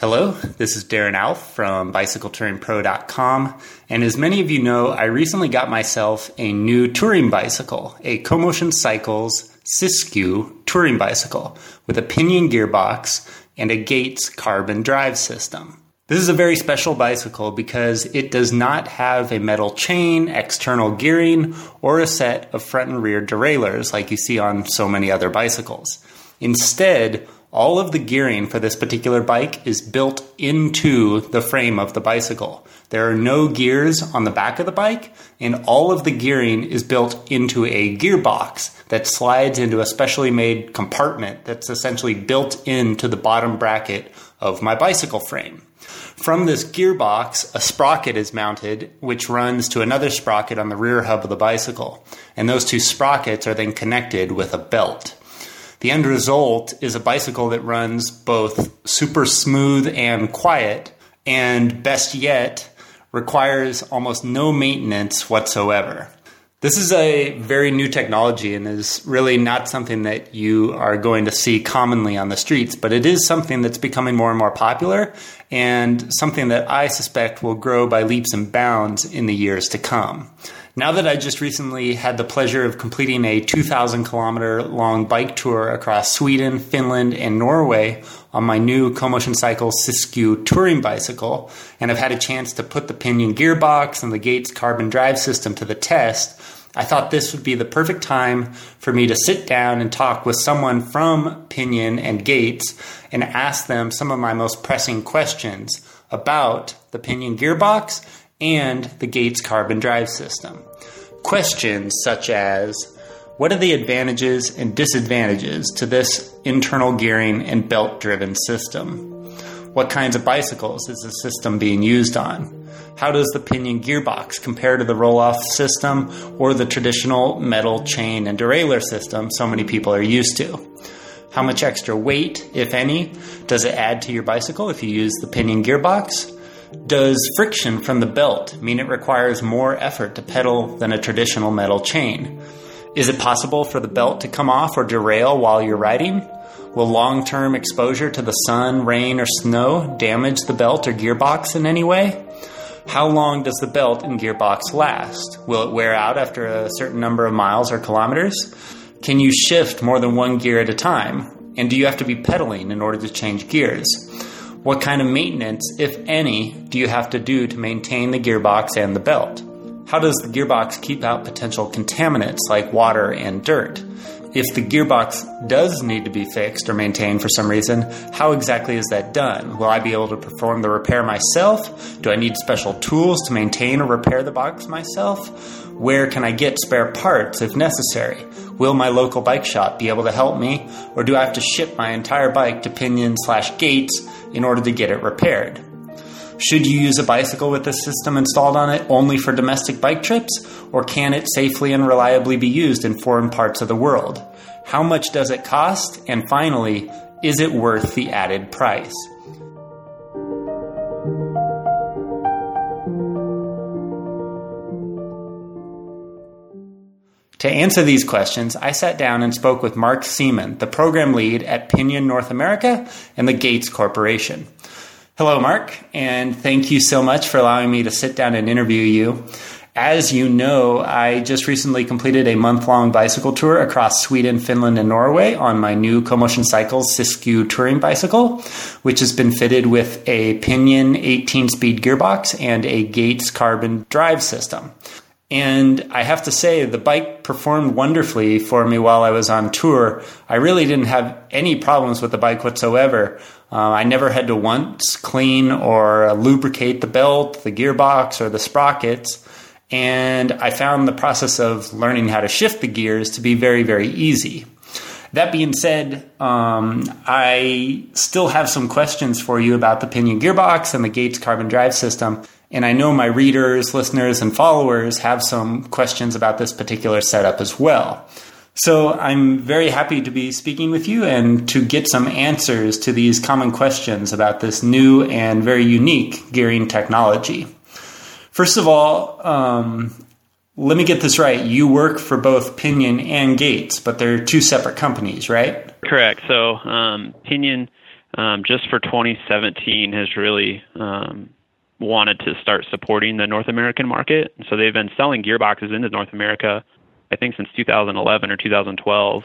Hello, this is Darren Alf from bicycletouringpro.com, and as many of you know, I recently got myself a new touring bicycle, a CoMotion Cycles Siskiyou touring bicycle with a Pinion gearbox and a Gates carbon drive system. This is a very special bicycle because it does not have a metal chain, external gearing, or a set of front and rear derailleurs like you see on so many other bicycles. Instead, all of the gearing for this particular bike is built into the frame of the bicycle. There are no gears on the back of the bike, and all of the gearing is built into a gearbox that slides into a specially made compartment that's essentially built into the bottom bracket of my bicycle frame. From this gearbox, a sprocket is mounted, which runs to another sprocket on the rear hub of the bicycle, and those two sprockets are then connected with a belt. The end result is a bicycle that runs both super smooth and quiet, and best yet, requires almost no maintenance whatsoever. This is a very new technology and is really not something that you are going to see commonly on the streets, but it is something that's becoming more and more popular and something that I suspect will grow by leaps and bounds in the years to come. Now that I just recently had the pleasure of completing a 2,000 kilometer long bike tour across Sweden, Finland, and Norway on my new CoMotion Cycle Siskiyou touring bicycle, and I've had a chance to put the Pinion gearbox and the Gates carbon drive system to the test, I thought this would be the perfect time for me to sit down and talk with someone from Pinion and Gates and ask them some of my most pressing questions about the Pinion gearbox and the Gates carbon drive system. Questions such as, what are the advantages and disadvantages to this internal gearing and belt-driven system? What kinds of bicycles is the system being used on? How does the Pinion gearbox compare to the Rohloff system or the traditional metal chain and derailleur system so many people are used to? How much extra weight, if any, does it add to your bicycle if you use the Pinion gearbox? Does friction from the belt mean it requires more effort to pedal than a traditional metal chain? Is it possible for the belt to come off or derail while you're riding? Will long-term exposure to the sun, rain, or snow damage the belt or gearbox in any way? How long does the belt and gearbox last? Will it wear out after a certain number of miles or kilometers? Can you shift more than one gear at a time? And do you have to be pedaling in order to change gears? What kind of maintenance, if any, do you have to do to maintain the gearbox and the belt? How does the gearbox keep out potential contaminants like water and dirt? If the gearbox does need to be fixed or maintained for some reason, how exactly is that done? Will I be able to perform the repair myself? Do I need special tools to maintain or repair the box myself? Where can I get spare parts if necessary? Will my local bike shop be able to help me, or do I have to ship my entire bike to Pinion/Gates in order to get it repaired? Should you use a bicycle with this system installed on it only for domestic bike trips, or can it safely and reliably be used in foreign parts of the world? How much does it cost? And finally, is it worth the added price? To answer these questions, I sat down and spoke with Mark Seaman, the program lead at Pinion North America and the Gates Corporation. Hello, Mark, and thank you so much for allowing me to sit down and interview you. As you know, I just recently completed a month-long bicycle tour across Sweden, Finland, and Norway on my new CoMotion Cycles Siskiyou touring bicycle, which has been fitted with a Pinion 18-speed gearbox and a Gates carbon drive system. And I have to say, the bike performed wonderfully for me while I was on tour. I really didn't have any problems with the bike whatsoever. I never had to once clean or lubricate the belt, the gearbox, or the sprockets. And I found the process of learning how to shift the gears to be very, very easy. That being said, I still have some questions for you about the Pinion gearbox and the Gates carbon drive system. And I know my readers, listeners, and followers have some questions about this particular setup as well. So I'm very happy to be speaking with you and to get some answers to these common questions about this new and very unique gearing technology. First of all, let me get this right. You work for both Pinion and Gates, but they're two separate companies, right? Correct. So Pinion just for 2017 has really wanted to start supporting the North American market. So they've been selling gearboxes into North America, I think, since 2011 or 2012.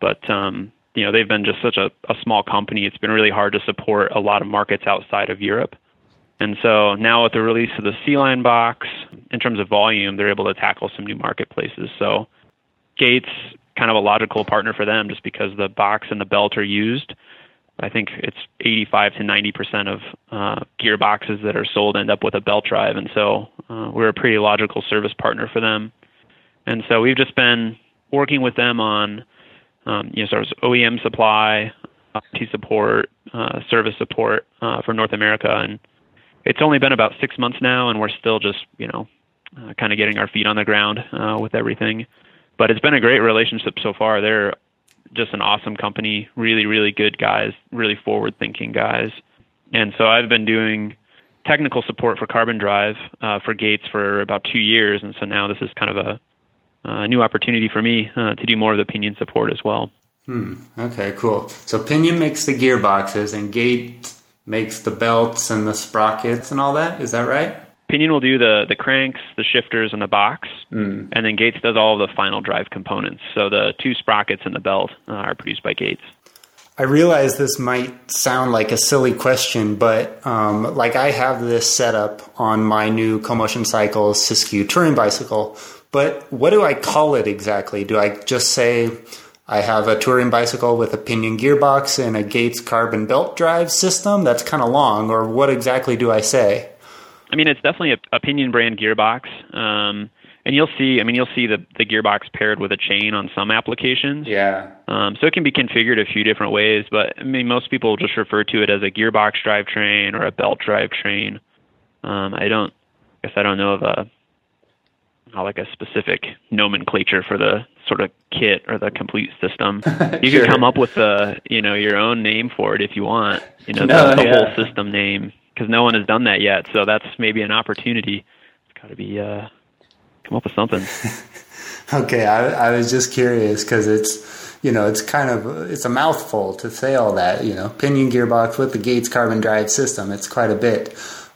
But, you know, they've been just such a small company. It's been really hard to support a lot of markets outside of Europe. And so now with the release of the C-Line box, in terms of volume, they're able to tackle some new marketplaces. So Gates, kind of a logical partner for them just because the box and the belt are used. I think it's 85 to 90% of gearboxes that are sold end up with a belt drive. And so we're a pretty logical service partner for them. And so we've just been working with them on you know, sort of OEM supply, IT support, service support for North America. And it's only been about 6 months now, and we're still just, you know, kind of getting our feet on the ground with everything. But it's been a great relationship so far. They're just an awesome company, really, really good guys, really forward-thinking guys. And so I've been doing technical support for Carbon Drive for Gates for about 2 years, and so now this is kind of a new opportunity for me to do more of the Pinion support as well. Okay, cool. So Pinion makes the gearboxes, and Gates makes the belts and the sprockets and all that. Is that right? Pinion will do the cranks, the shifters, and the box, and then Gates does all the final drive components. So the two sprockets and the belt are produced by Gates. I realize this might sound like a silly question, but like I have this set up on my new CoMotion Cycles Siskiyou touring bicycle, but what do I call it exactly? Do I just say I have a touring bicycle with a Pinion gearbox and a Gates carbon belt drive system? That's kind of long, or what exactly do I say? I mean, it's definitely a Pinion brand gearbox, and you'll see. I mean, you'll see the gearbox paired with a chain on some applications. Yeah. So it can be configured a few different ways, but I mean, most people just refer to it as a gearbox drivetrain or a belt drivetrain. I don't know of a specific nomenclature for the sort of kit or the complete system. You Sure. can come up with your own name for it if you want. The whole system name. Because no one has done that yet, so that's maybe an opportunity. It's got to be come up with something. Okay, I was just curious because it's a mouthful to say all that. Pinion gearbox with the Gates carbon drive system. It's quite a bit.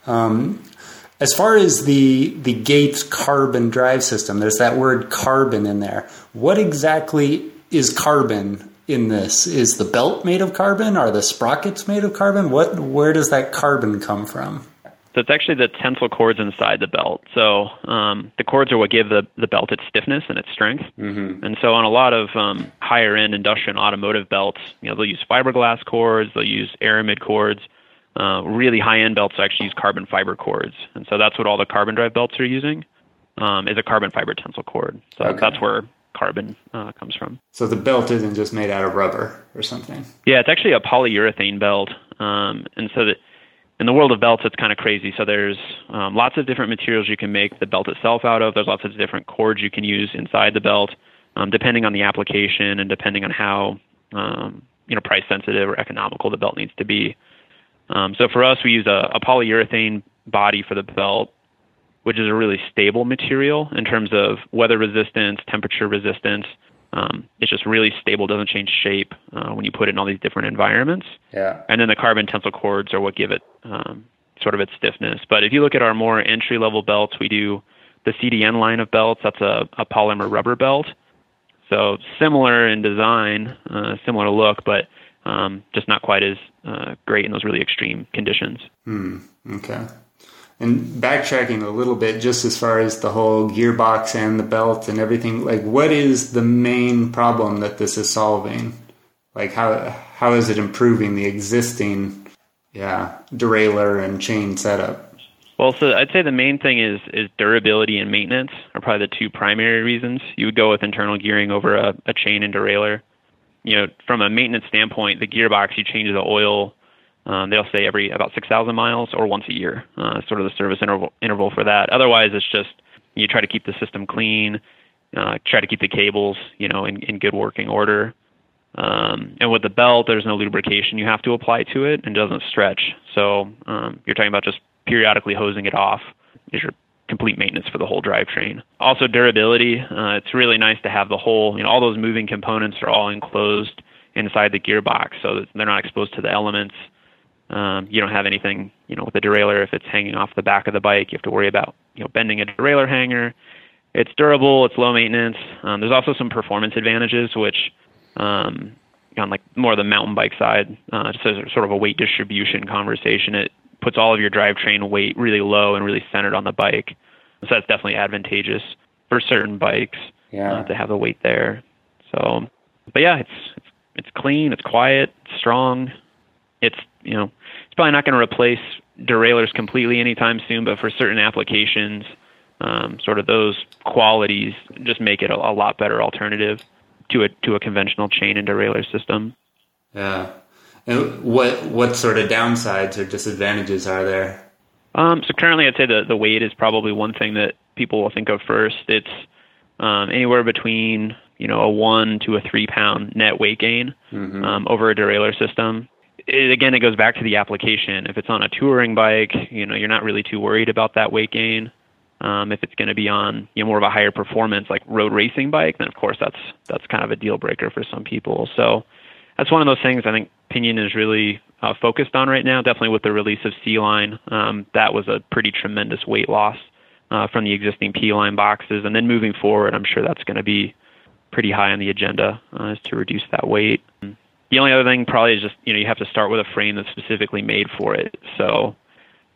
As far as the Gates carbon drive system, there's that word carbon in there. What exactly is carbon? In this, is the belt made of carbon? Are the sprockets made of carbon? Where does that carbon come from? So it's actually the tensile cords inside the belt. So the cords are what give the belt its stiffness and its strength. Mm-hmm. And so on a lot of higher end industrial and automotive belts, they'll use fiberglass cords, they'll use aramid cords. Really high end belts actually use carbon fiber cords, and so that's what all the carbon drive belts are using is a carbon fiber tensile cord. So okay. That's where carbon comes from. So the belt isn't just made out of rubber or something? Yeah, it's actually a polyurethane belt. And so in the world of belts, it's kind of crazy. So there's lots of different materials you can make the belt itself out of. There's lots of different cords you can use inside the belt, depending on the application and depending on how price sensitive or economical the belt needs to be. So for us, we use a polyurethane body for the belt, which is a really stable material in terms of weather resistance, temperature resistance. It's just really stable, doesn't change shape when you put it in all these different environments. Yeah. And then the carbon tensile cords are what give it sort of its stiffness. But if you look at our more entry-level belts, we do the CDN line of belts. That's a polymer rubber belt. So similar in design, similar look, but just not quite as great in those really extreme conditions. Okay. And backtracking a little bit, just as far as the whole gearbox and the belt and everything, like what is the main problem that this is solving? Like how is it improving the existing, derailleur and chain setup? Well, so I'd say the main thing is durability and maintenance are probably the two primary reasons you would go with internal gearing over a chain and derailleur. From a maintenance standpoint, the gearbox, you change the oil. They'll say every about 6,000 miles or once a year, sort of the service interval for that. Otherwise, it's just you try to keep the system clean, try to keep the cables, in good working order. And with the belt, there's no lubrication you have to apply to it, and it doesn't stretch. So you're talking about just periodically hosing it off is your complete maintenance for the whole drivetrain. Also durability, it's really nice to have the whole, all those moving components are all enclosed inside the gearbox, so that they're not exposed to the elements. You don't have anything, with the derailleur. If it's hanging off the back of the bike, you have to worry about, bending a derailleur hanger. It's durable. It's low maintenance. There's also some performance advantages, which on like more of the mountain bike side, just as sort of a weight distribution conversation, it puts all of your drivetrain weight really low and really centered on the bike. So that's definitely advantageous for certain bikes to have the weight there. So, but yeah, it's clean, it's quiet, it's strong. It's, it's probably not going to replace derailleurs completely anytime soon, but for certain applications, sort of those qualities just make it a lot better alternative to a conventional chain and derailleur system. Yeah. And what sort of downsides or disadvantages are there? So currently I'd say the weight is probably one thing that people will think of first. It's anywhere between, a 1 to a 3 pound net weight gain over a derailleur system. Again, it goes back to the application. If it's on a touring bike, you're not really too worried about that weight gain. If it's going to be on more of a higher performance, like road racing bike, then of course that's kind of a deal breaker for some people. So that's one of those things I think Pinion is really focused on right now. Definitely with the release of C-Line, that was a pretty tremendous weight loss from the existing P-Line boxes. And then moving forward, I'm sure that's going to be pretty high on the agenda is to reduce that weight. The only other thing probably is just, you have to start with a frame that's specifically made for it. So,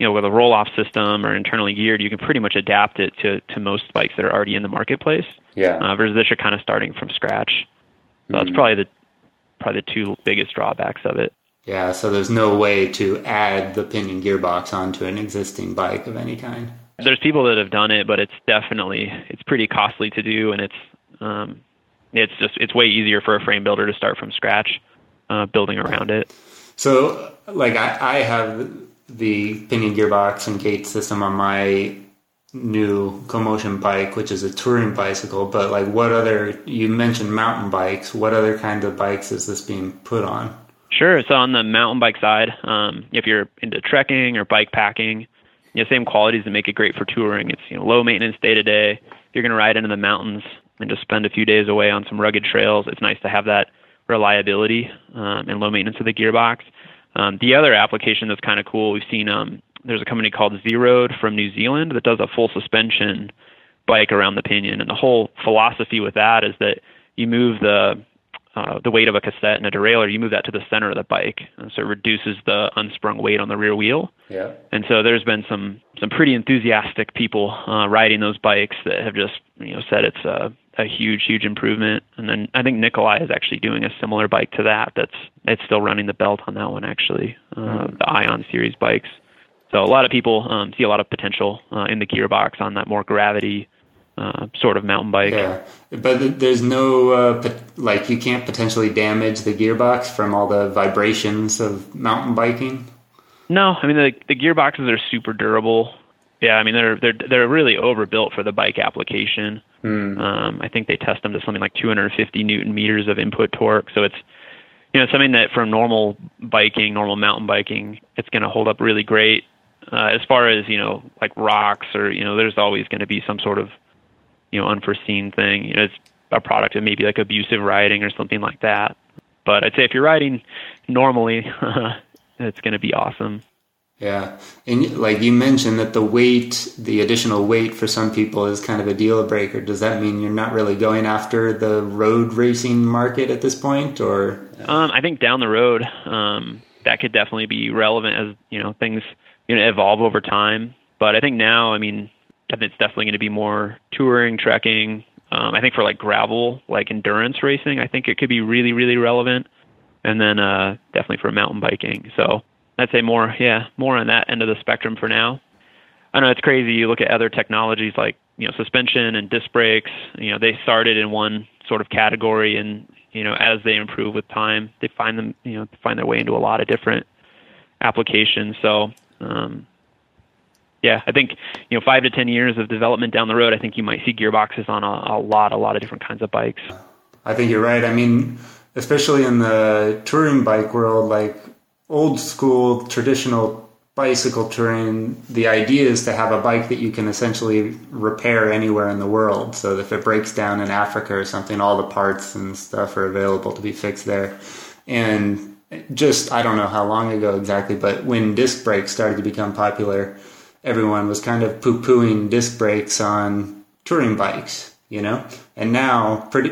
with a roll-off system or internally geared, you can pretty much adapt it to most bikes that are already in the marketplace. Yeah. Versus this, you're kind of starting from scratch. So that's probably the two biggest drawbacks of it. Yeah. So there's no way to add the Pinion gearbox onto an existing bike of any kind. There's people that have done it, but it's pretty costly to do, and it's way easier for a frame builder to start from scratch, building around it. So, like I have the Pinion gearbox and Gates system on my new CoMotion bike, which is a touring bicycle, but you mentioned mountain bikes, what other kinds of bikes is this being put on? Sure. So on the mountain bike side, if you're into trekking or bike packing, same qualities that make it great for touring. It's, low maintenance day to day. If you're going to ride into the mountains and just spend a few days away on some rugged trails, it's nice to have that reliability, and low maintenance of the gearbox. The other application that's kind of cool, we've seen there's a company called Zerode from New Zealand that does a full suspension bike around the Pinion, and the whole philosophy with that is that you move the weight of a cassette and a derailleur, you move that to the center of the bike, and so it reduces the unsprung weight on the rear wheel. Yeah. And so there's been some pretty enthusiastic people riding those bikes that have just said it's a huge improvement. And then I think Nikolai is actually doing a similar bike to that. It's still running the belt on that one actually, the Ion series bikes. So a lot of people see a lot of potential in the gearbox on that more gravity sort of mountain bike. Yeah, but there's no you can't potentially damage the gearbox from all the vibrations of mountain biking. No, I mean the gearboxes are super durable. Yeah, I mean they're really overbuilt for the bike application. I think they test them to something like 250 newton meters of input torque. So it's something that from normal mountain biking, it's going to hold up really great. As far as like rocks or there's always going to be some sort of unforeseen thing. It's a product of maybe like abusive riding or something like that. But I'd say if you're riding normally, it's going to be awesome. Yeah. And like you mentioned that the additional weight for some people is kind of a deal breaker. Does that mean you're not really going after the road racing market at this point, or? I think down the road, that could definitely be relevant as, things, evolve over time. But I think now, it's definitely going to be more touring, trekking. I think for gravel, endurance racing, I think it could be really, really relevant. And then definitely for mountain biking. So I'd say more on that end of the spectrum for now. I know it's crazy. You look at other technologies like, suspension and disc brakes, they started in one sort of category and, as they improve with time, they find their way into a lot of different applications. So, I think, 5 to 10 years of development down the road, I think you might see gearboxes on a lot of different kinds of bikes. I think you're right. Especially in the touring bike world, old school, traditional bicycle touring, the idea is to have a bike that you can essentially repair anywhere in the world. So if it breaks down in Africa or something, all the parts and stuff are available to be fixed there. And just, I don't know how long ago exactly, but when disc brakes started to become popular, everyone was kind of poo-pooing disc brakes on touring bikes, you know? And now pretty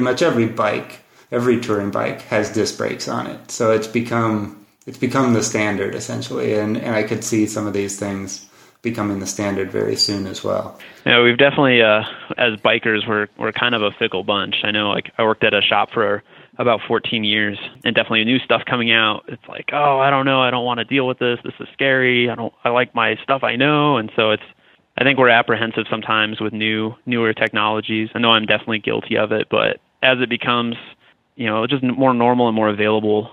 much every touring bike has disc brakes on it. So it's become the standard, essentially. And I could see some of these things becoming the standard very soon as well. Yeah, we've definitely, as bikers, we're kind of a fickle bunch. I know, like, I worked at a shop for about 14 years, and definitely new stuff coming out. It's like, oh, I don't know. I don't want to deal with this. This is scary. I like my stuff I know. And so I think we're apprehensive sometimes with newer technologies. I know I'm definitely guilty of it, but as it becomes, you know, just more normal and more available,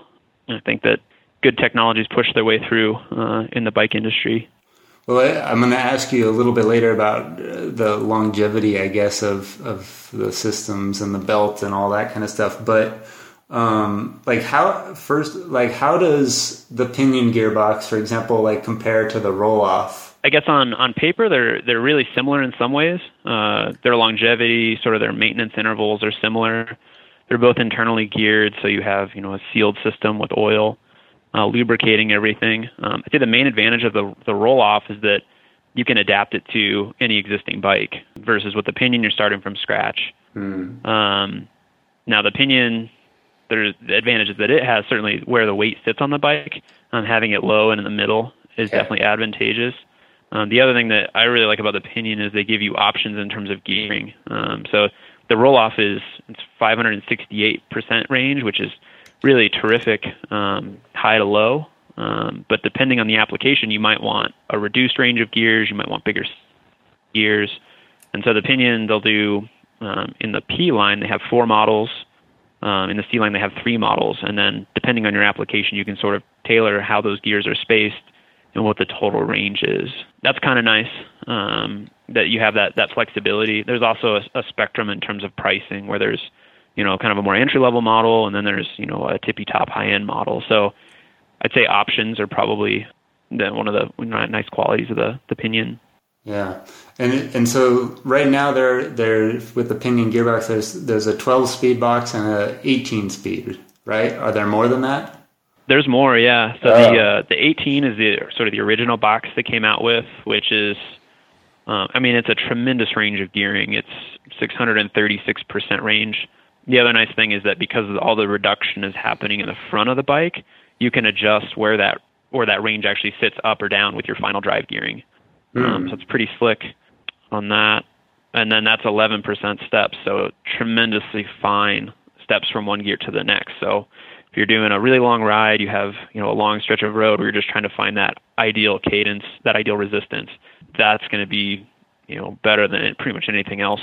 I think that good technologies push their way through in the bike industry. Well, I'm going to ask you a little bit later about the longevity, I guess, of the systems and the belt and all that kind of stuff. But how does the Pinion gearbox, for example, like, compare to the Rohloff? I guess on paper, they're really similar in some ways. Their longevity, sort of their maintenance intervals are similar. They're both internally geared, so you have, you know, a sealed system with oil, lubricating everything. I think the main advantage of the Rohloff is that you can adapt it to any existing bike, versus with the Pinion, you're starting from scratch. Mm. Now the Pinion, there's the advantages that it has, certainly where the weight sits on the bike. Having it low and in the middle is definitely advantageous. The other thing that I really like about the Pinion is they give you options in terms of gearing. So the Rohloff it's 568% range, which is really terrific, high to low. But depending on the application, you might want a reduced range of gears. You might want bigger gears. And so the Pinion, they'll do, in the P-Line, they have 4 models. In the C-Line, they have 3 models. And then depending on your application, you can sort of tailor how those gears are spaced and what the total range is. That's kind of nice, that you have that flexibility. There's also a spectrum in terms of pricing, where there's, you know, kind of a more entry-level model, and then there's, you know, a tippy-top high-end model. So I'd say options are probably one of the nice qualities of the Pinion. Yeah, and so right now they're with the Pinion gearbox. There's a 12-speed box and a 18-speed, right? Are there more than that? There's more, yeah. So the 18 is the sort of the original box they came out with, which is, it's a tremendous range of gearing. It's 636% range. The other nice thing is that because all the reduction is happening in the front of the bike, you can adjust where that range actually sits up or down with your final drive gearing. So it's pretty slick on that. And then that's 11% steps, so tremendously fine steps from one gear to the next. So if you're doing a really long ride, you have, you know, a long stretch of road where you're just trying to find that ideal cadence, that ideal resistance, that's going to be, you know, better than pretty much anything else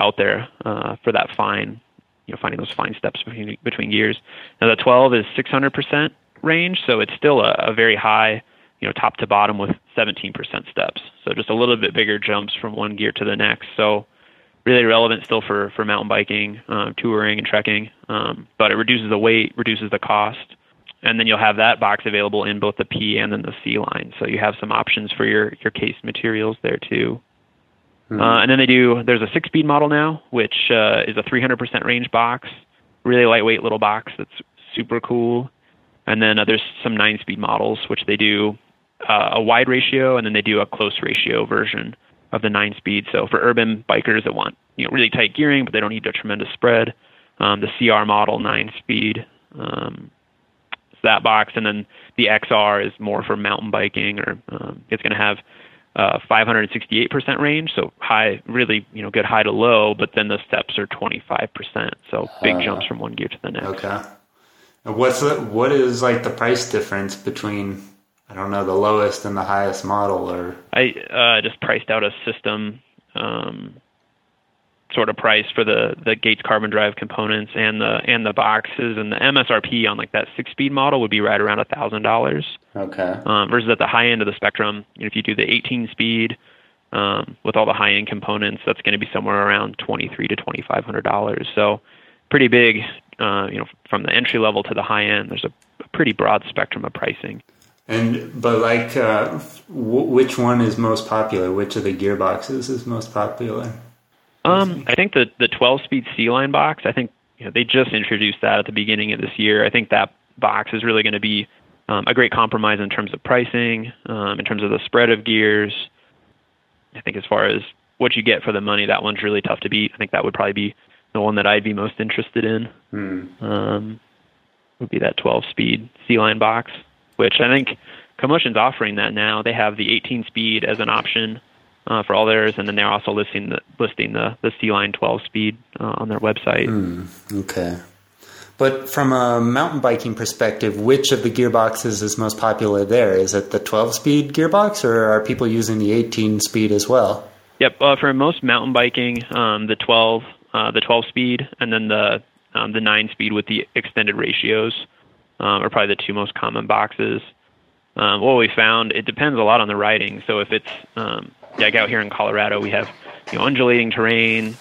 out there for that fine. You know, finding those fine steps between gears. Now the 12 is 600% range, so it's still a very high, you know, top to bottom with 17% steps. So just a little bit bigger jumps from one gear to the next. So really relevant still for mountain biking, touring, and trekking. But it reduces the weight, reduces the cost, and then you'll have that box available in both the P and then the C line. So you have some options for your case materials there too. And then there's a 6-speed model now, which is a 300% range box, really lightweight little box that's super cool. And then there's some 9-speed models, which they do a wide ratio, and then they do a close ratio version of the 9-speed. So for urban bikers that want, you know, really tight gearing, but they don't need a tremendous spread, the CR model 9-speed, that box. And then the XR is more for mountain biking, or it's going to have 568% range, so high, really, you know, good high to low, but then the steps are 25%, so big jumps from one gear to the next. Okay. And what is like the price difference between, I don't know, the lowest and the highest model? Or I just priced out a system sort of price for the Gates carbon drive components and the boxes, and the MSRP on like that 6-speed model would be right around $1,000. Okay. Versus at the high end of the spectrum, you know, if you do the 18-speed with all the high end components, that's going to be somewhere around $2,300 to $2,500. So pretty big, from the entry level to the high end. There's a pretty broad spectrum of pricing. And but like, which one is most popular? Which of the gearboxes is most popular? I think the 12-speed C-Line box, I think you know, they just introduced that at the beginning of this year. I think that box is really going to be a great compromise in terms of pricing, in terms of the spread of gears. I think as far as what you get for the money, that one's really tough to beat. I think that would probably be the one that I'd be most interested in. Would be that 12-speed C-Line box, which I think CoMotion's offering that now. They have the 18-speed as an option for all theirs, and then they're also listing the C-Line 12-speed on their website. Okay. But from a mountain biking perspective, which of the gearboxes is most popular there? Is it the 12-speed gearbox, or are people using the 18-speed as well? Yep. For most mountain biking, the 12-speed, and then the 9-speed with the extended ratios are probably the two most common boxes. What we found, it depends a lot on the riding. So if it's like out here in Colorado, we have undulating terrain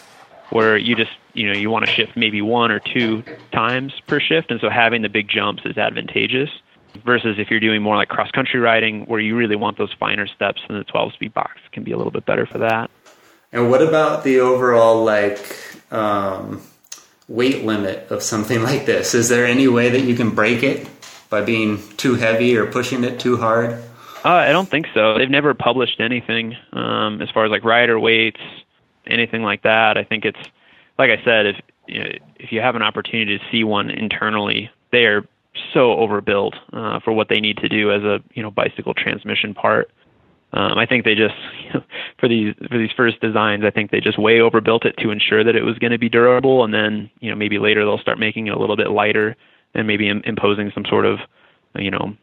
where you just you want to shift maybe one or two times per shift, and so having the big jumps is advantageous. Versus if you're doing more like cross country riding where you really want those finer steps, then the 12-speed box can be a little bit better for that. And what about the overall weight limit of something like this? Is there any way that you can break it by being too heavy or pushing it too hard? I don't think so. They've never published anything as far as like rider weights, anything like that. I think it's, like I said, if you have an opportunity to see one internally, they are so overbuilt for what they need to do as a bicycle transmission part. I think they just for these first designs, I think they just way overbuilt it to ensure that it was going to be durable, and then maybe later they'll start making it a little bit lighter and maybe imposing some sort of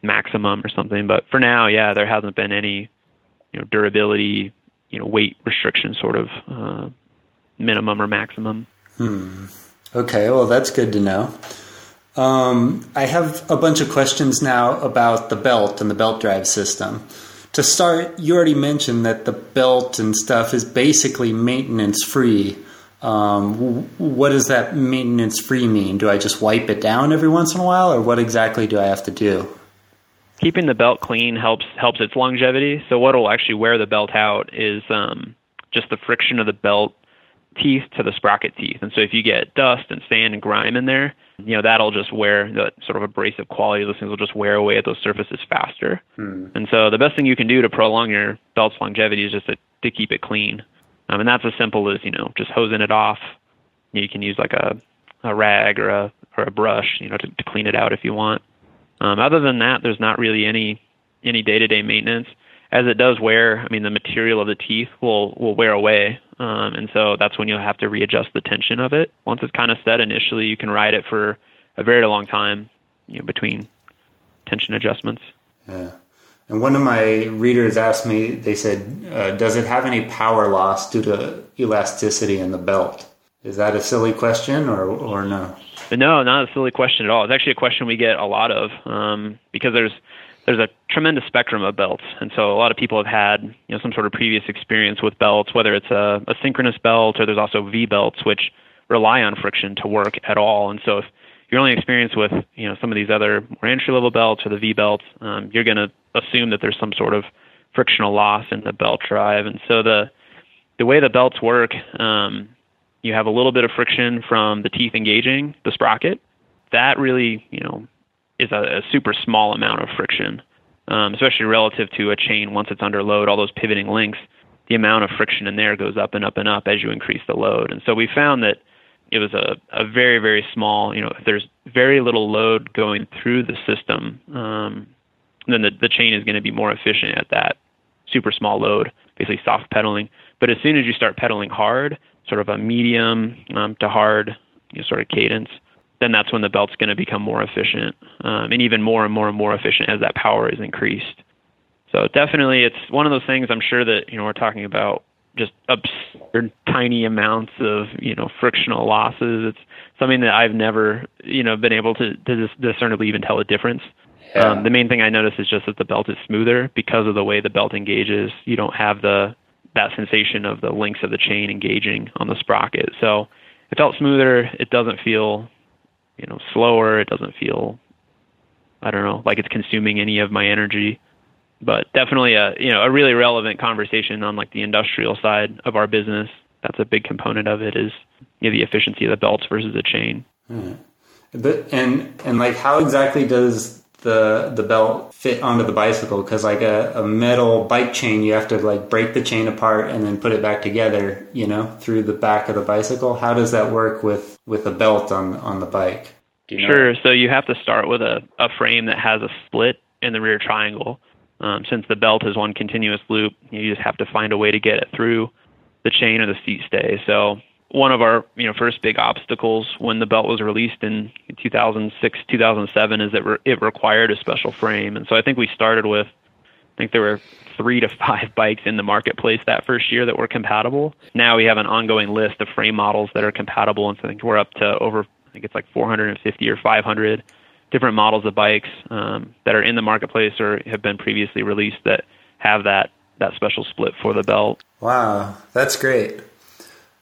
maximum or something. But for now, yeah, there hasn't been any durability weight restriction sort of minimum or maximum. Okay, well, that's good to know. I have a bunch of questions now about the belt and the belt drive system. To start, you already mentioned that the belt and stuff is basically maintenance-free. What does that maintenance-free mean? Do I just wipe it down every once in a while, or what exactly do I have to do? Keeping the belt clean helps its longevity. So what will actually wear the belt out is just the friction of the belt teeth to the sprocket teeth. And so if you get dust and sand and grime in there, that'll just wear the sort of abrasive quality of those things will just wear away at those surfaces faster. And so the best thing you can do to prolong your belt's longevity is just to keep it clean. And that's as simple as, just hosing it off. You can use like a rag or a brush, to clean it out if you want. Other than that, there's not really any day-to-day maintenance. As it does wear, the material of the teeth will wear away. And so that's when you'll have to readjust the tension of it. Once it's kind of set initially, you can ride it for a very long time, between tension adjustments. Yeah. And one of my readers asked me, they said, does it have any power loss due to elasticity in the belt? Is that a silly question or no? No, not a silly question at all. It's actually a question we get a lot of because there's a tremendous spectrum of belts. And so a lot of people have had some sort of previous experience with belts, whether it's a synchronous belt or there's also V-belts, which rely on friction to work at all. And so if you're only experienced with some of these other more entry-level belts or the V-belts, you're going to assume that there's some sort of frictional loss in the belt drive. And so the way the belts work, you have a little bit of friction from the teeth engaging the sprocket. That really, is a super small amount of friction, especially relative to a chain. Once it's under load, all those pivoting links, the amount of friction in there goes up and up and up as you increase the load. And so we found that it was a very, very small, if there's very little load going through the system, then the chain is going to be more efficient at that super small load, basically soft pedaling. But as soon as you start pedaling hard, sort of a medium to hard sort of cadence, then that's when the belt's going to become more efficient and even more and more and more efficient as that power is increased. So definitely it's one of those things I'm sure that, we're talking about just absurd tiny amounts of, frictional losses. It's something that I've never, been able to discernibly even tell a difference. Yeah. The main thing I notice is just that the belt is smoother because of the way the belt engages. You don't have that sensation of the links of the chain engaging on the sprocket. So it felt smoother. It doesn't feel, slower. It doesn't feel, like it's consuming any of my energy. But definitely a really relevant conversation on like the industrial side of our business. That's a big component of it is the efficiency of the belts versus the chain. Right. But, and like, how exactly does the belt fit onto the bicycle? Because like a metal bike chain, you have to like break the chain apart and then put it back together, you know, through the back of the bicycle. How does that work with a belt on the bike? Do you know? Sure. So you have to start with a frame that has a slit in the rear triangle. Since the belt is one continuous loop, you just have to find a way to get it through the chain or the seat stay. So one of our, you know, first big obstacles when the belt was released in 2006, 2007 is that it required a special frame. And so I think we started with, I think there were 3 to 5 bikes in the marketplace that first year that were compatible. Now we have an ongoing list of frame models that are compatible. And so I think we're up to over, I think it's like 450 or 500 different models of bikes that are in the marketplace or have been previously released that have that special split for the belt. Wow, that's great.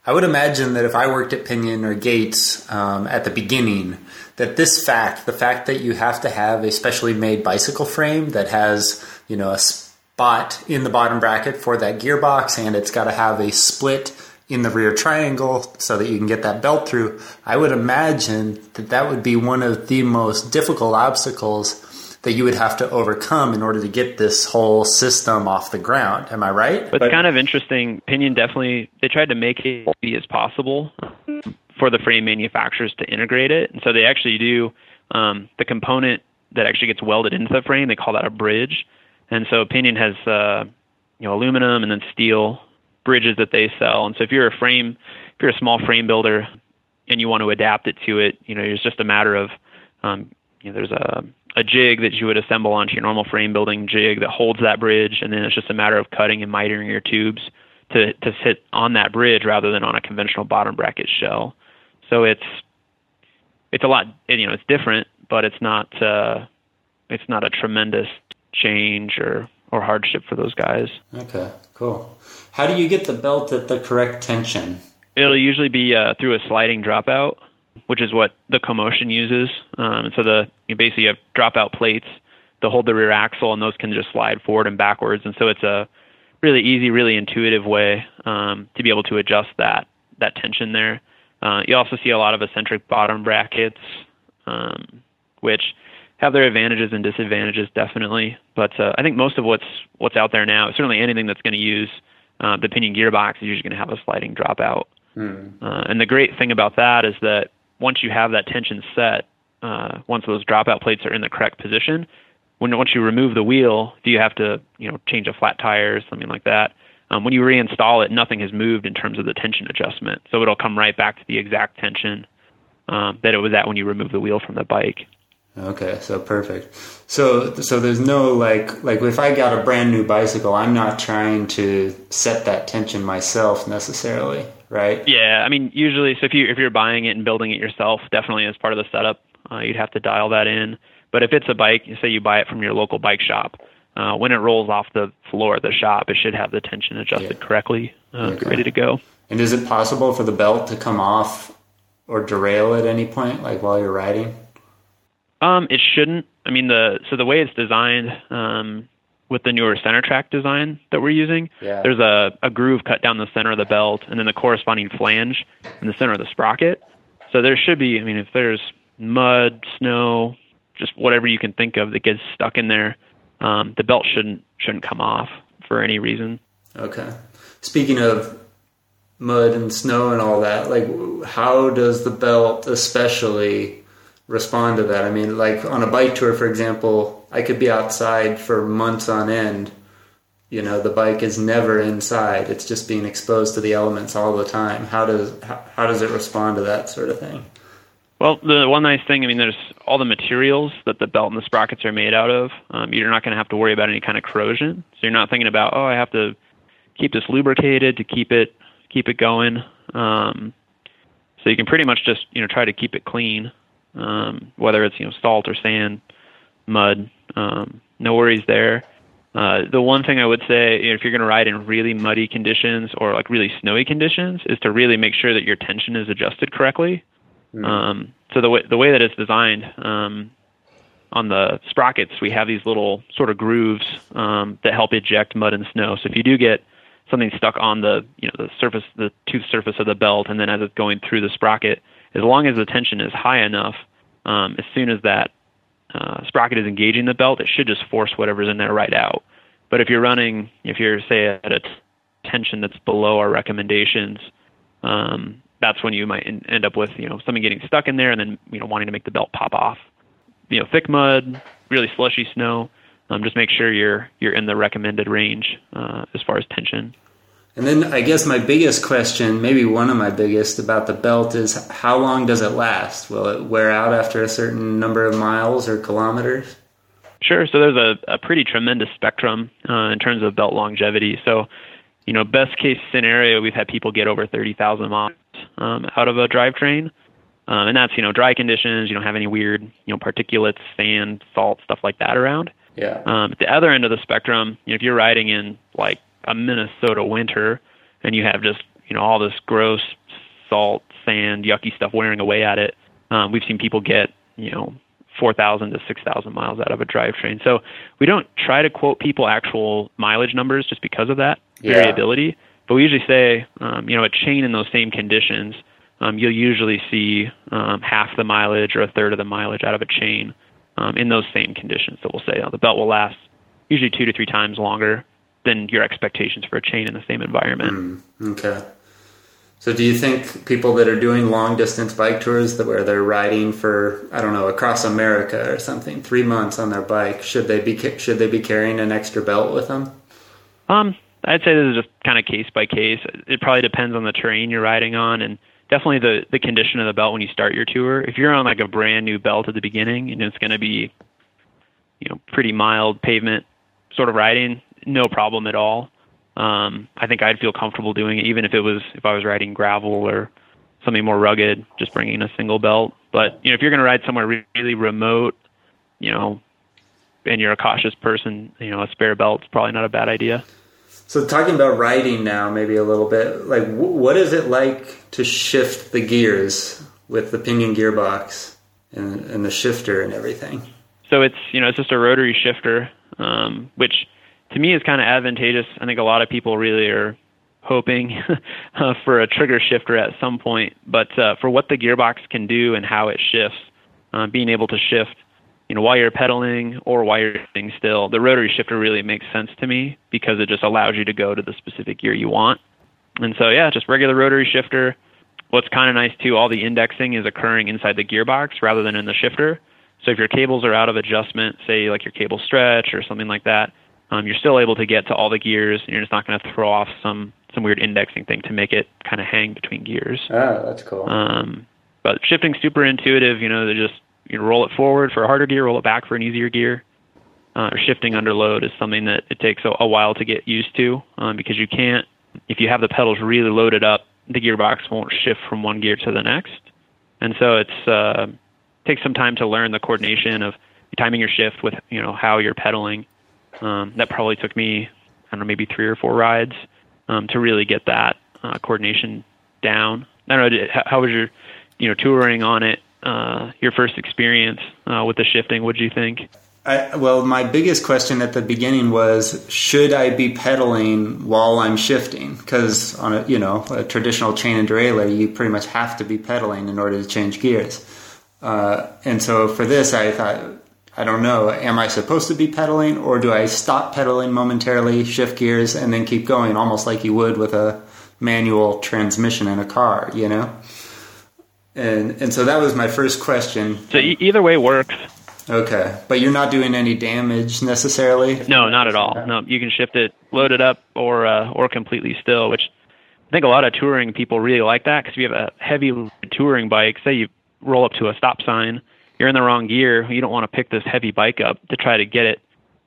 I would imagine that if I worked at Pinion or Gates at the beginning, that this fact, the fact that you have to have a specially made bicycle frame that has, you know, a spot in the bottom bracket for that gearbox, and it's got to have a split in the rear triangle so that you can get that belt through, I would imagine that would be one of the most difficult obstacles that you would have to overcome in order to get this whole system off the ground. Am I right? But it's kind of interesting. Pinion definitely, they tried to make it as easy as possible for the frame manufacturers to integrate it. And so they actually do the component that actually gets welded into the frame, they call that a bridge. And so Pinion has aluminum and then steel bridges that they sell. And so if you're a small frame builder and you want to adapt it to it, you know, it's just a matter of, there's a jig that you would assemble onto your normal frame building jig that holds that bridge. And then it's just a matter of cutting and mitering your tubes to sit on that bridge rather than on a conventional bottom bracket shell. So it's a lot, it's different, but it's not a tremendous change or hardship for those guys. Okay, cool. How do you get the belt at the correct tension? It'll usually be through a sliding dropout, which is what the CoMotion uses. Basically you have dropout plates that hold the rear axle, and those can just slide forward and backwards. And so it's a really easy, really intuitive way to be able to adjust that tension there. You also see a lot of eccentric bottom brackets, which have their advantages and disadvantages, definitely. But I think most of what's out there now, certainly anything that's going to use the Pinion gearbox is usually going to have a sliding dropout. Mm. And the great thing about that is that once you have that tension set, once those dropout plates are in the correct position, once you remove the wheel, do you have to change a flat tire or something like that? When you reinstall it, nothing has moved in terms of the tension adjustment. So it'll come right back to the exact tension that it was at when you removed the wheel from the bike. Okay, so perfect. So there's no like if I got a brand new bicycle, I'm not trying to set that tension myself necessarily, right? Yeah, I mean usually. So if you're buying it and building it yourself, definitely as part of the setup, you'd have to dial that in. But if it's a bike, say you buy it from your local bike shop, when it rolls off the floor at the shop, it should have the tension adjusted correctly, okay, ready to go. And is it possible for the belt to come off or derail at any point, like while you're riding? It shouldn't. I mean, the way it's designed with the newer center track design that we're using, there's a groove cut down the center of the belt and then the corresponding flange in the center of the sprocket. So there should be, if there's mud, snow, just whatever you can think of that gets stuck in there, the belt shouldn't come off for any reason. Okay. Speaking of mud and snow and all that, like how does the belt especially respond to that? I mean, like on a bike tour, for example, I could be outside for months on end. The bike is never inside. It's just being exposed to the elements all the time. How does it respond to that sort of thing? Well, the one nice thing, there's all the materials that the belt and the sprockets are made out of. You're not going to have to worry about any kind of corrosion. So you're not thinking about, I have to keep this lubricated to keep it going. So you can pretty much just, try to keep it clean. Whether it's, salt or sand, mud, no worries there. The one thing I would say, if you're going to ride in really muddy conditions or like really snowy conditions, is to really make sure that your tension is adjusted correctly. Mm. So the way that it's designed, on the sprockets, we have these little sort of grooves, that help eject mud and snow. So if you do get something stuck on the tooth surface of the belt, and then as it's going through the sprocket, as long as the tension is high enough, as soon as that sprocket is engaging the belt, it should just force whatever's in there right out. But if you're running, if you're, say, at a tension that's below our recommendations, that's when you might end up with, something getting stuck in there and then, wanting to make the belt pop off. Thick mud, really slushy snow, just make sure you're in the recommended range as far as tension. And then I guess my biggest question, maybe one of my biggest about the belt is how long does it last? Will it wear out after a certain number of miles or kilometers? Sure. So there's a pretty tremendous spectrum in terms of belt longevity. So, best case scenario, we've had people get over 30,000 miles out of a drivetrain. And that's, dry conditions. You don't have any weird, particulates, sand, salt, stuff like that around. Yeah. At the other end of the spectrum, if you're riding in like a Minnesota winter and you have just, all this gross salt, sand, yucky stuff wearing away at it, we've seen people get, 4,000 to 6,000 miles out of a drivetrain. So we don't try to quote people actual mileage numbers just because of that variability. But we usually say, a chain in those same conditions, you'll usually see half the mileage or a third of the mileage out of a chain in those same conditions. So we'll say the belt will last usually 2 to 3 times longer than your expectations for a chain in the same environment. Okay. So do you think people that are doing long-distance bike tours where they're riding for, across America or something, 3 months on their bike, should they be carrying an extra belt with them? I'd say this is just kind of case by case. It probably depends on the terrain you're riding on and definitely the condition of the belt when you start your tour. If you're on like a brand new belt at the beginning and it's going to be, pretty mild pavement sort of riding, no problem at all. I think I'd feel comfortable doing it, even if I was riding gravel or something more rugged, just bringing a single belt. But, if you're going to ride somewhere really remote, and you're a cautious person, a spare belt's probably not a bad idea. So talking about riding now, maybe a little bit, like what is it like to shift the gears with the Pinion gearbox and the shifter and everything? So it's, it's just a rotary shifter, which to me is kind of advantageous. I think a lot of people really are hoping for a trigger shifter at some point, but for what the gearbox can do and how it shifts, being able to shift while you're pedaling or while you're sitting still, the rotary shifter really makes sense to me because it just allows you to go to the specific gear you want. And so, just regular rotary shifter. What's kind of nice, too, all the indexing is occurring inside the gearbox rather than in the shifter. So if your cables are out of adjustment, say like your cable stretch or something like that, you're still able to get to all the gears, and you're just not going to throw off some weird indexing thing to make it kind of hang between gears. Oh, that's cool. But shifting's super intuitive. They just... roll it forward for a harder gear, roll it back for an easier gear. Shifting under load is something that it takes a while to get used to because you can't, if you have the pedals really loaded up, the gearbox won't shift from one gear to the next. And so it's takes some time to learn the coordination of timing your shift with, how you're pedaling. That probably took me, maybe 3 or 4 rides to really get that coordination down. I don't know, how was your, touring on it? Your first experience with the shifting, what did you think? Well, my biggest question at the beginning was, should I be pedaling while I'm shifting? Because on a traditional chain and derailleur, you pretty much have to be pedaling in order to change gears. And so for this, I thought, I don't know, am I supposed to be pedaling or do I stop pedaling momentarily, shift gears, and then keep going almost like you would with a manual transmission in a car, And so that was my first question. So either way works. Okay. But you're not doing any damage necessarily? No, not at all. Okay. No, you can shift it, load it up, or completely still, which I think a lot of touring people really like that because if you have a heavy touring bike, say you roll up to a stop sign, you're in the wrong gear, you don't want to pick this heavy bike up to try to get it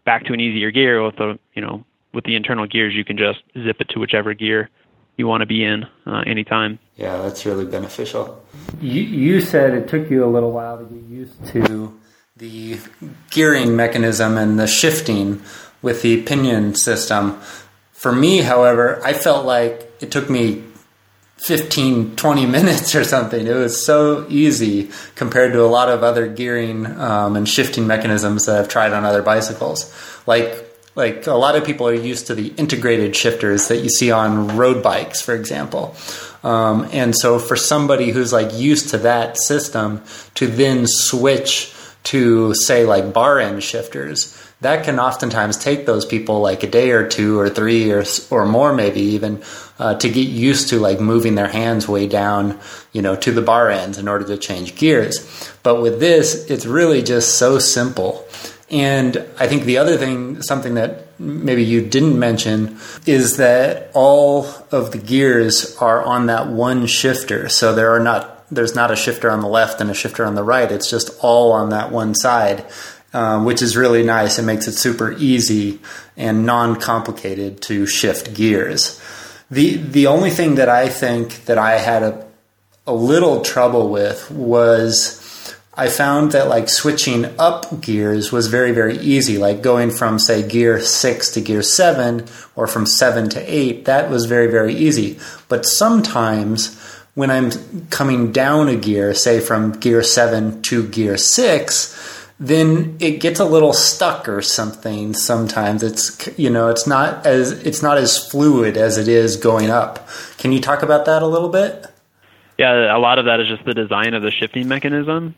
back to an easier gear. With the internal gears, you can just zip it to whichever gear you want to be in anytime. Yeah, that's really beneficial. You said it took you a little while to get used to the gearing mechanism and the shifting with the Pinion system. For me, however, I felt like it took me 15, 20 minutes or something. It was so easy compared to a lot of other gearing and shifting mechanisms that I've tried on other bicycles. Like Like, a lot of people are used to the integrated shifters that you see on road bikes, for example. And so for somebody who's like used to that system to then switch to, say, like bar end shifters, that can oftentimes take those people like a day or two or three or more, maybe even, to get used to like moving their hands way down, you know, to the bar ends in order to change gears. But with this, it's really just so simple. And I think the other thing, something that maybe you didn't mention, is that all of the gears are on that one shifter. So there's not a shifter on the left and a shifter on the right. It's just all on that one side, which is really nice. It makes it super easy and non-complicated to shift gears. The only thing that I think that I had a little trouble with was, I found that like switching up gears was very, very easy. Like going from, say, gear 6 to gear 7 or from 7 to 8, that was very, very easy. But sometimes when I'm coming down a gear, say from gear 7 to gear 6, then it gets a little stuck or something. Sometimes it's not as fluid as it is going up. Can you talk about that a little bit? Yeah, a lot of that is just the design of the shifting mechanism.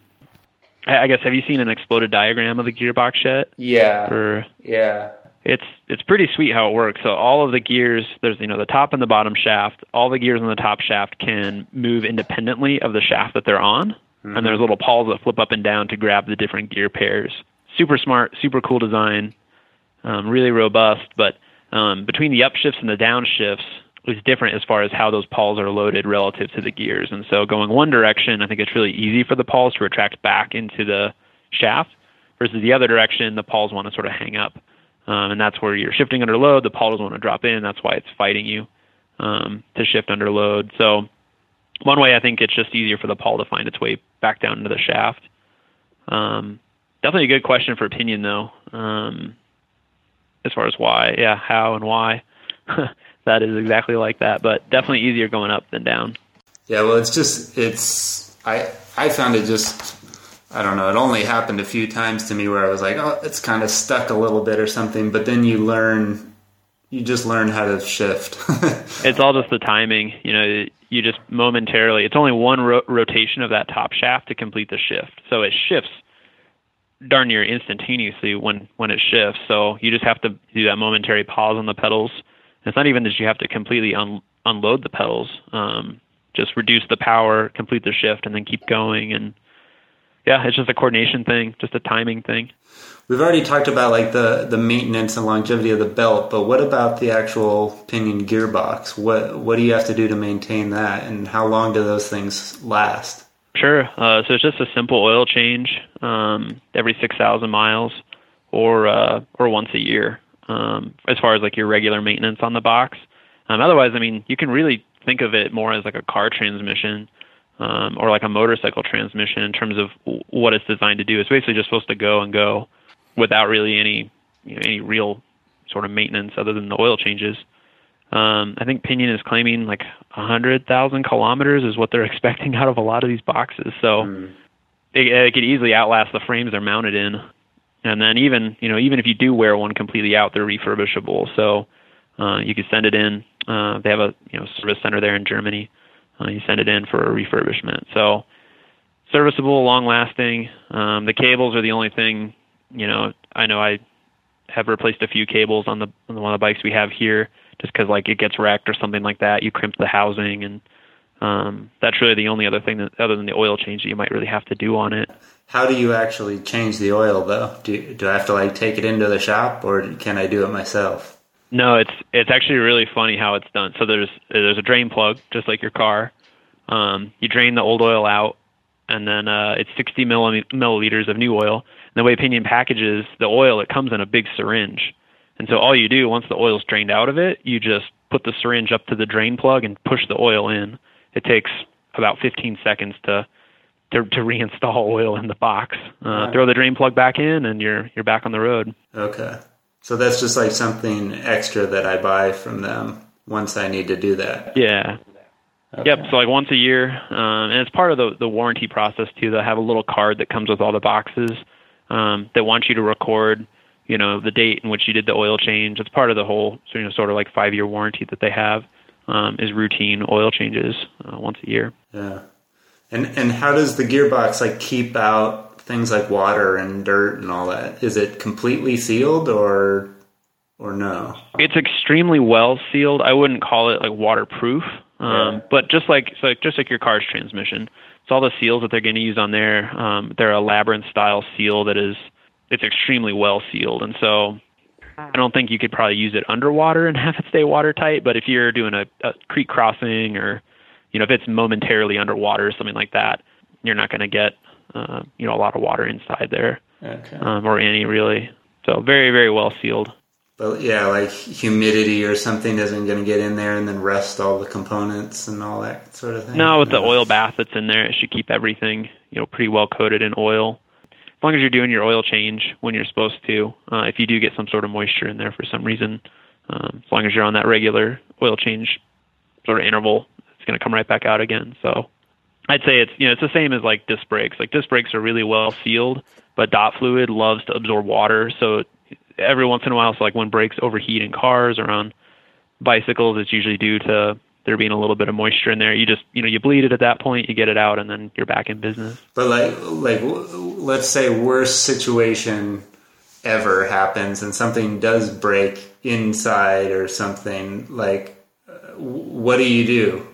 I guess, have you seen an exploded diagram of the gearbox yet? Yeah. Yeah. It's pretty sweet how it works. So all of the gears, there's, you know, the top and the bottom shaft. All the gears on the top shaft can move independently of the shaft that they're on. Mm-hmm. And there's little paws that flip up and down to grab the different gear pairs. Super smart, super cool design, really robust. But between the upshifts and the downshifts, it's different as far as how those pawls are loaded relative to the gears. And so going one direction, I think it's really easy for the pawls to retract back into the shaft, versus the other direction, the pawls want to sort of hang up. And that's where you're shifting under load. The pawl doesn't want to drop in. That's why it's fighting you to shift under load. So one way, I think it's just easier for the pawl to find its way back down into the shaft. Definitely a good question for opinion, though, as far as why. Yeah, how and why. That is exactly like that, but definitely easier going up than down. Yeah, well, I found it just, I don't know, it only happened a few times to me where I was like, oh, it's kind of stuck a little bit or something, but then you just learn how to shift. It's all just the timing. You know, you just momentarily, it's only one rotation of that top shaft to complete the shift. So it shifts darn near instantaneously when it shifts. So you just have to do that momentary pause on the pedals. It's not even that you have to completely unload the pedals, just reduce the power, complete the shift, and then keep going. And yeah, it's just a coordination thing, just a timing thing. We've already talked about like the maintenance and longevity of the belt, but what about the actual pinion gearbox? What do you have to do to maintain that, and how long do those things last? Sure. So it's just a simple oil change every 6,000 miles or once a year. As far as like your regular maintenance on the box. Otherwise, I mean, you can really think of it more as like a car transmission or like a motorcycle transmission in terms of what it's designed to do. It's basically just supposed to go and go without really any real sort of maintenance other than the oil changes. I think Pinion is claiming like 100,000 kilometers is what they're expecting out of a lot of these boxes. So it could easily outlast the frames they're mounted in. And then even if you do wear one completely out, they're refurbishable. So you can send it in. They have a service center there in Germany. You send it in for a refurbishment. So serviceable, long lasting. The cables are the only thing. I know I have replaced a few cables on one of the bikes we have here, just because like it gets wrecked or something like that. You crimp the housing, and that's really the only other thing other than the oil change that you might really have to do on it. How do you actually change the oil, though? Do I have to like take it into the shop, or can I do it myself? No, it's actually really funny how it's done. So there's a drain plug, just like your car. You drain the old oil out, and then it's 60 milliliters of new oil. And the way Pinion packages the oil, it comes in a big syringe. And so all you do, once the oil's drained out of it, you just put the syringe up to the drain plug and push the oil in. It takes about 15 seconds to reinstall oil in the box. Throw the drain plug back in, and you're back on the road. Okay. So that's just like something extra that I buy from them once I need to do that. Yeah. Okay. Yep. So like once a year, and it's part of the warranty process too. They'll have a little card that comes with all the boxes that wants you to record you know, the date in which you did the oil change. It's part of the whole, you know, sort of like 5-year warranty that they have, is routine oil changes once a year. Yeah. And how does the gearbox like keep out things like water and dirt and all that? Is it completely sealed or no? It's extremely well sealed. I wouldn't call it like waterproof, yeah. But just like your car's transmission, it's all the seals that they're going to use on there. They're a labyrinth style seal that is, it's extremely well sealed. And so I don't think you could probably use it underwater and have it stay watertight. But if you're doing a creek crossing or, you know, if it's momentarily underwater or something like that, you're not going to get, you know, a lot of water inside there, okay. Or any really. So very, very well sealed. But yeah, like humidity or something isn't going to get in there and then rust all the components and all that sort of thing. No, with the oil bath that's in there, it should keep everything, you know, pretty well coated in oil. As long as you're doing your oil change when you're supposed to, if you do get some sort of moisture in there for some reason, as long as you're on that regular oil change sort of interval, it's going to come right back out again. So I'd say it's, you know, it's the same as like disc brakes. Like disc brakes are really well sealed, but dot fluid loves to absorb water. So every once in a while, so like when brakes overheat in cars or on bicycles, it's usually due to there being a little bit of moisture in there. You just, you know, you bleed it at that point, you get it out, and then you're back in business. But like let's say worst situation ever happens and something does break inside or something, like what do you do?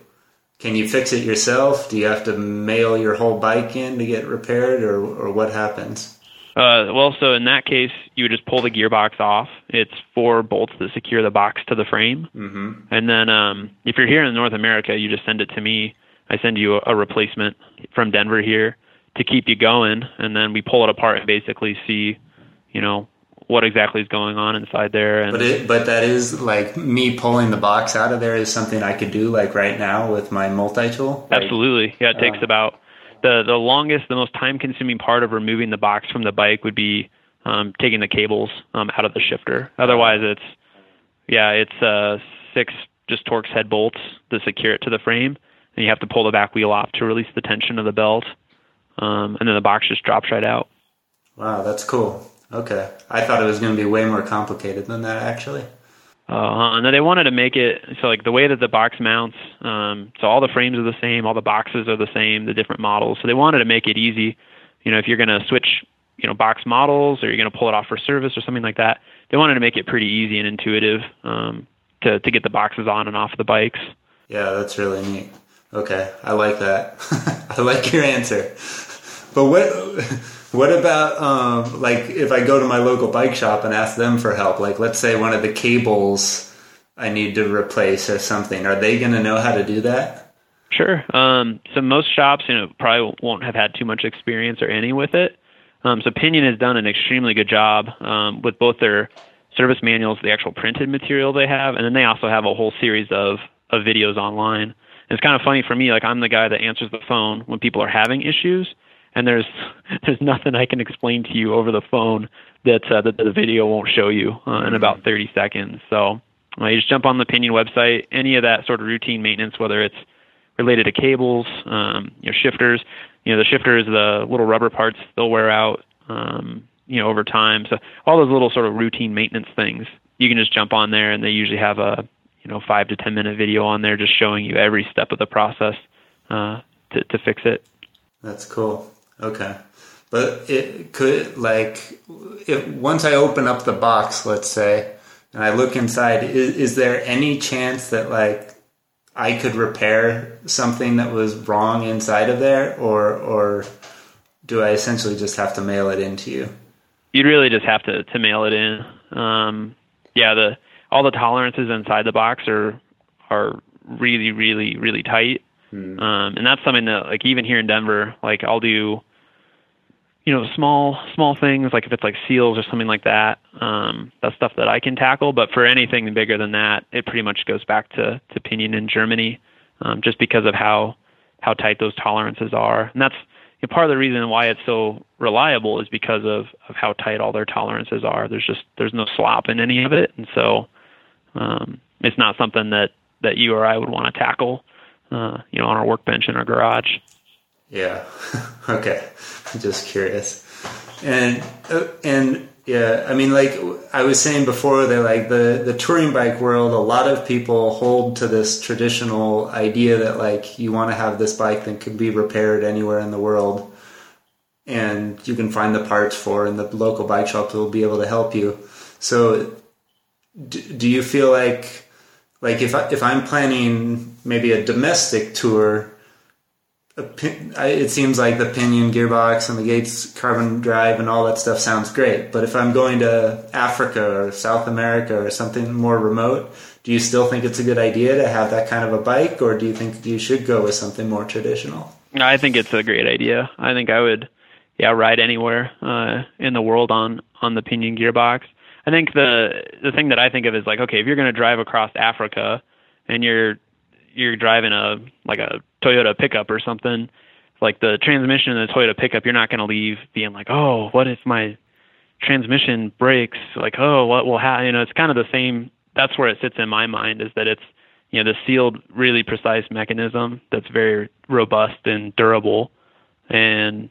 Can you fix it yourself? Do you have to mail your whole bike in to get repaired, or what happens? Well, so in that case, you would just pull the gearbox off. It's 4 bolts that secure the box to the frame. Mm-hmm. And then if you're here in North America, you just send it to me. I send you a replacement from Denver here to keep you going. And then we pull it apart and basically see, you know, what exactly is going on inside there. And but that is like me pulling the box out of there is something I could do like right now with my multi-tool. Like, absolutely. Yeah, it takes about... The longest, the most time-consuming part of removing the box from the bike would be taking the cables out of the shifter. Otherwise, it's 6 just Torx head bolts that secure it to the frame, and you have to pull the back wheel off to release the tension of the belt, and then the box just drops right out. Wow, that's cool. Okay. I thought it was going to be way more complicated than that, actually. And then they wanted to make it so like the way that the box mounts, so all the frames are the same, all the boxes are the same, the different models. So they wanted to make it easy. You know, if you're going to switch, you know, box models, or you're going to pull it off for service or something like that, they wanted to make it pretty easy and intuitive, to get the boxes on and off the bikes. Yeah, that's really neat. Okay. I like that. I like your answer. But what about, like, if I go to my local bike shop and ask them for help? Like, let's say one of the cables I need to replace or something. Are they going to know how to do that? Sure. So most shops, you know, probably won't have had too much experience or any with it. So Pinion has done an extremely good job with both their service manuals, the actual printed material they have, and then they also have a whole series of videos online. And it's kind of funny for me, like, I'm the guy that answers the phone when people are having issues. And there's nothing I can explain to you over the phone that the video won't show you in about 30 seconds. So you just jump on the Pinion website, any of that sort of routine maintenance, whether it's related to cables, you know, shifters, you know, the shifters, the little rubber parts, they'll wear out, you know, over time. So all those little sort of routine maintenance things, you can just jump on there, and they usually have a, you know, 5 to 10 minute video on there just showing you every step of the process to fix it. That's cool. Okay. But it could, like, if once I open up the box, let's say, and I look inside, is there any chance that, like, I could repair something that was wrong inside of there, or do I essentially just have to mail it in to you? You'd really just have to mail it in. Yeah, all the tolerances inside the box are really, really, really tight. Hmm. And that's something that, like, even here in Denver, like, I'll do, you know, small things, like if it's like seals or something like that, that's stuff that I can tackle. But for anything bigger than that, it pretty much goes back to Pinion in Germany, just because of how tight those tolerances are. And that's, you know, part of the reason why it's so reliable is because of how tight all their tolerances are. There's no slop in any of it. And so it's not something that you or I would want to tackle, you know, on our workbench in our garage. Yeah. Okay. Just curious. And Yeah, I mean, like I was saying before, that like the touring bike world, a lot of people hold to this traditional idea that like you want to have this bike that can be repaired anywhere in the world, and you can find the parts for, and the local bike shops will be able to help you. So, do you feel like if I'm planning maybe a domestic tour, it seems like the Pinion gearbox and the Gates carbon drive and all that stuff sounds great. But if I'm going to Africa or South America or something more remote, do you still think it's a good idea to have that kind of a bike, or do you think you should go with something more traditional? No, I think it's a great idea. I think I would, ride anywhere in the world on the Pinion gearbox. I think the thing that I think of is like, okay, if you're going to drive across Africa and you're driving a Toyota pickup or something, like the transmission in the Toyota pickup, you're not going to leave being like, oh, what if my transmission breaks? Like, oh, what will happen? It's kind of the same. That's where it sits in my mind, is that it's, the sealed, really precise mechanism that's very robust and durable. And,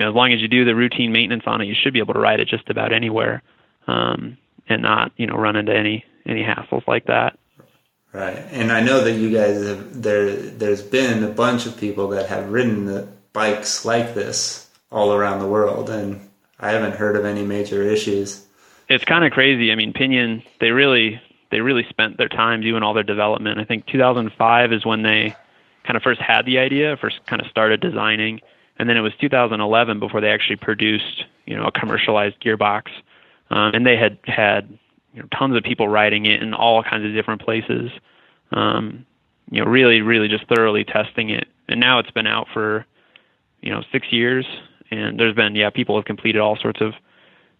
as long as you do the routine maintenance on it, you should be able to ride it just about anywhere, and not, run into any hassles like that. Right. And I know that you guys have, there's been a bunch of people that have ridden the bikes like this all around the world, and I haven't heard of any major issues. It's kind of crazy. I mean, Pinion, they really spent their time doing all their development. I think 2005 is when they kind of first had the idea, first kind of started designing. And then it was 2011 before they actually produced, a commercialized gearbox. And they had tons of people riding it in all kinds of different places, really, really just thoroughly testing it. And now it's been out for, 6 years, and there's been, people have completed all sorts of,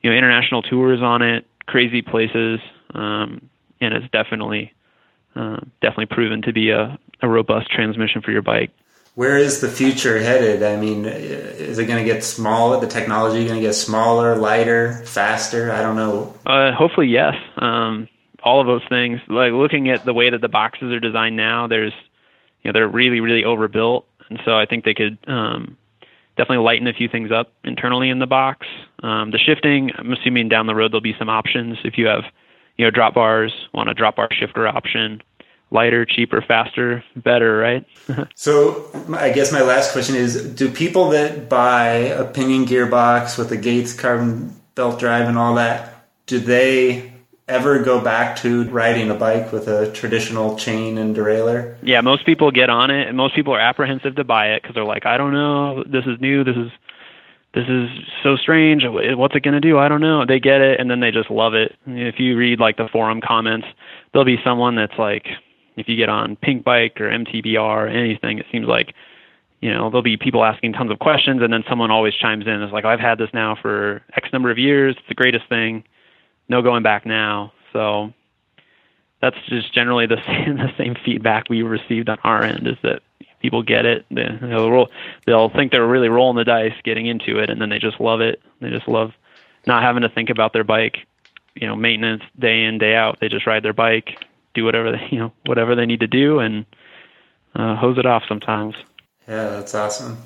international tours on it, crazy places. And it's definitely proven to be a robust transmission for your bike. Where is the future headed? I mean, is it going to get small? The technology going to get smaller, lighter, faster? I don't know. Hopefully, yes. All of those things. Like looking at the way that the boxes are designed now, there's, they're really, really overbuilt, and so I think they could definitely lighten a few things up internally in the box. The shifting, I'm assuming down the road there'll be some options. If you have, drop bars, want a drop bar shifter option. Lighter, cheaper, faster, better, right? So I guess my last question is, do people that buy a Pinion gearbox with a Gates carbon belt drive and all that, do they ever go back to riding a bike with a traditional chain and derailleur? Yeah, most people get on it, and most people are apprehensive to buy it because they're like, I don't know, this is new, this is so strange, what's it going to do? I don't know. They get it, and then they just love it. If you read like the forum comments, there'll be someone that's like, if you get on Pink Bike or MTBR or anything, it seems like, there'll be people asking tons of questions, and then someone always chimes in and is like, I've had this now for X number of years. It's the greatest thing. No going back now. So that's just generally the same feedback we received on our end, is that people get it. They'll think they're really rolling the dice getting into it, and then they just love it. They just love not having to think about their bike, maintenance day in, day out. They just ride their bike, do whatever they need to do, and hose it off sometimes. Yeah, that's awesome.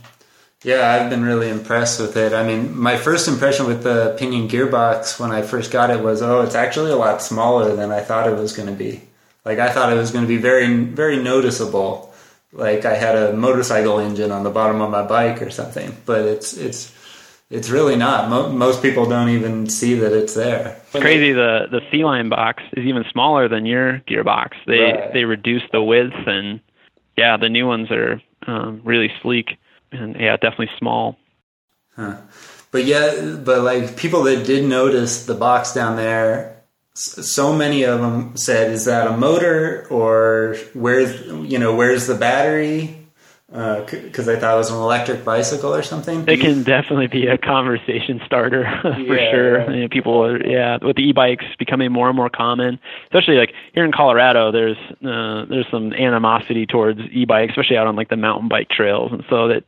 Yeah, I've been really impressed with it. I mean, my first impression with the Pinion gearbox when I first got it was, it's actually a lot smaller than I thought it was going to be. Like, I thought it was going to be very, very noticeable. Like, I had a motorcycle engine on the bottom of my bike or something, but it's really not. Most people don't even see that it's there. It's crazy. The C-Line box is even smaller than your gearbox. They reduce the width, and the new ones are really sleek and definitely small. Huh. But like people that did notice the box down there, so many of them said, "Is that a motor? Or where's the battery?" Because I thought it was an electric bicycle or something. It can definitely be a conversation starter for sure. Yeah. People are, with the e-bikes becoming more and more common, especially like here in Colorado, there's some animosity towards e-bikes, especially out on like the mountain bike trails. And so that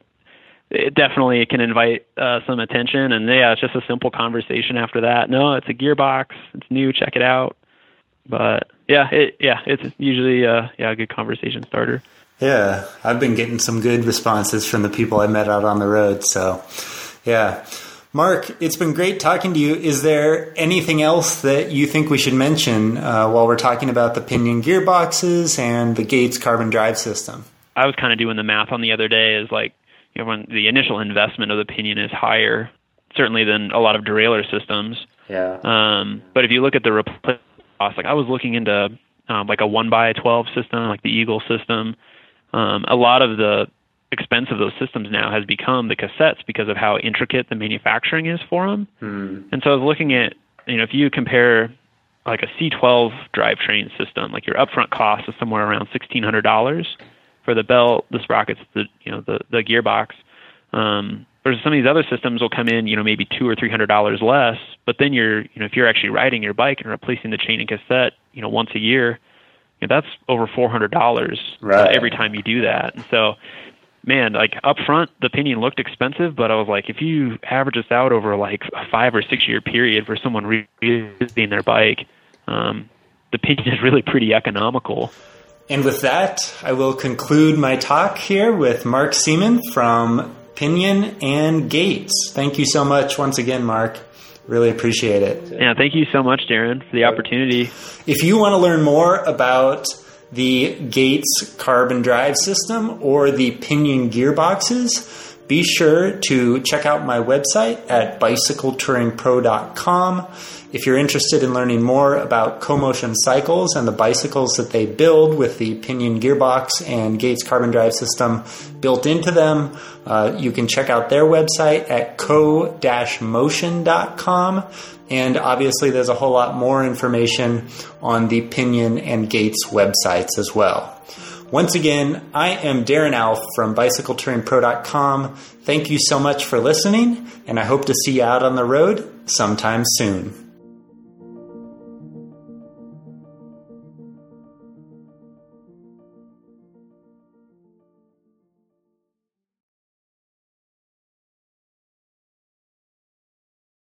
it definitely can invite some attention. And it's just a simple conversation after that. No, it's a gearbox. It's new. Check it out. But it's usually a good conversation starter. Yeah, I've been getting some good responses from the people I met out on the road. So, yeah. Mark, it's been great talking to you. Is there anything else that you think we should mention while we're talking about the Pinion gearboxes and the Gates carbon drive system? I was kind of doing the math on the other day is like, you know, when the initial investment of the Pinion is higher, certainly than a lot of derailleur systems. Yeah. But if you look at the replacement cost, like I was looking into like a 1x12 system, like the Eagle system. A lot of the expense of those systems now has become the cassettes because of how intricate the manufacturing is for them. And so I was looking at, you know, if you compare like a C12 drivetrain system, like your upfront cost is somewhere around $1,600 for the belt, the sprockets, the, you know, the gearbox. Versus some of these other systems will come in, you know, maybe $200 or $300 less, but then you're, you know, if you're actually riding your bike and replacing the chain and cassette, you know, once a year, you know, that's over $400 every time you do that. And so, man, like up front, the Pinion looked expensive, but I was like, if you average this out over like a 5 or 6 year period for someone revisiting their bike, the Pinion is really pretty economical. And with that, I will conclude my talk here with Mark Seaman from Pinion and Gates. Thank you so much once again, Mark. Really appreciate it. Yeah, thank you so much, Darren, for the opportunity. If you want to learn more about the Gates carbon drive system or the Pinion gearboxes, be sure to check out my website at bicycletouringpro.com. If you're interested in learning more about CoMotion Cycles and the bicycles that they build with the Pinion gearbox and Gates carbon drive system built into them, you can check out their website at co-motion.com. And obviously there's a whole lot more information on the Pinion and Gates websites as well. Once again, I am Darren Alf from bicycletouringpro.com. Thank you so much for listening, and I hope to see you out on the road sometime soon.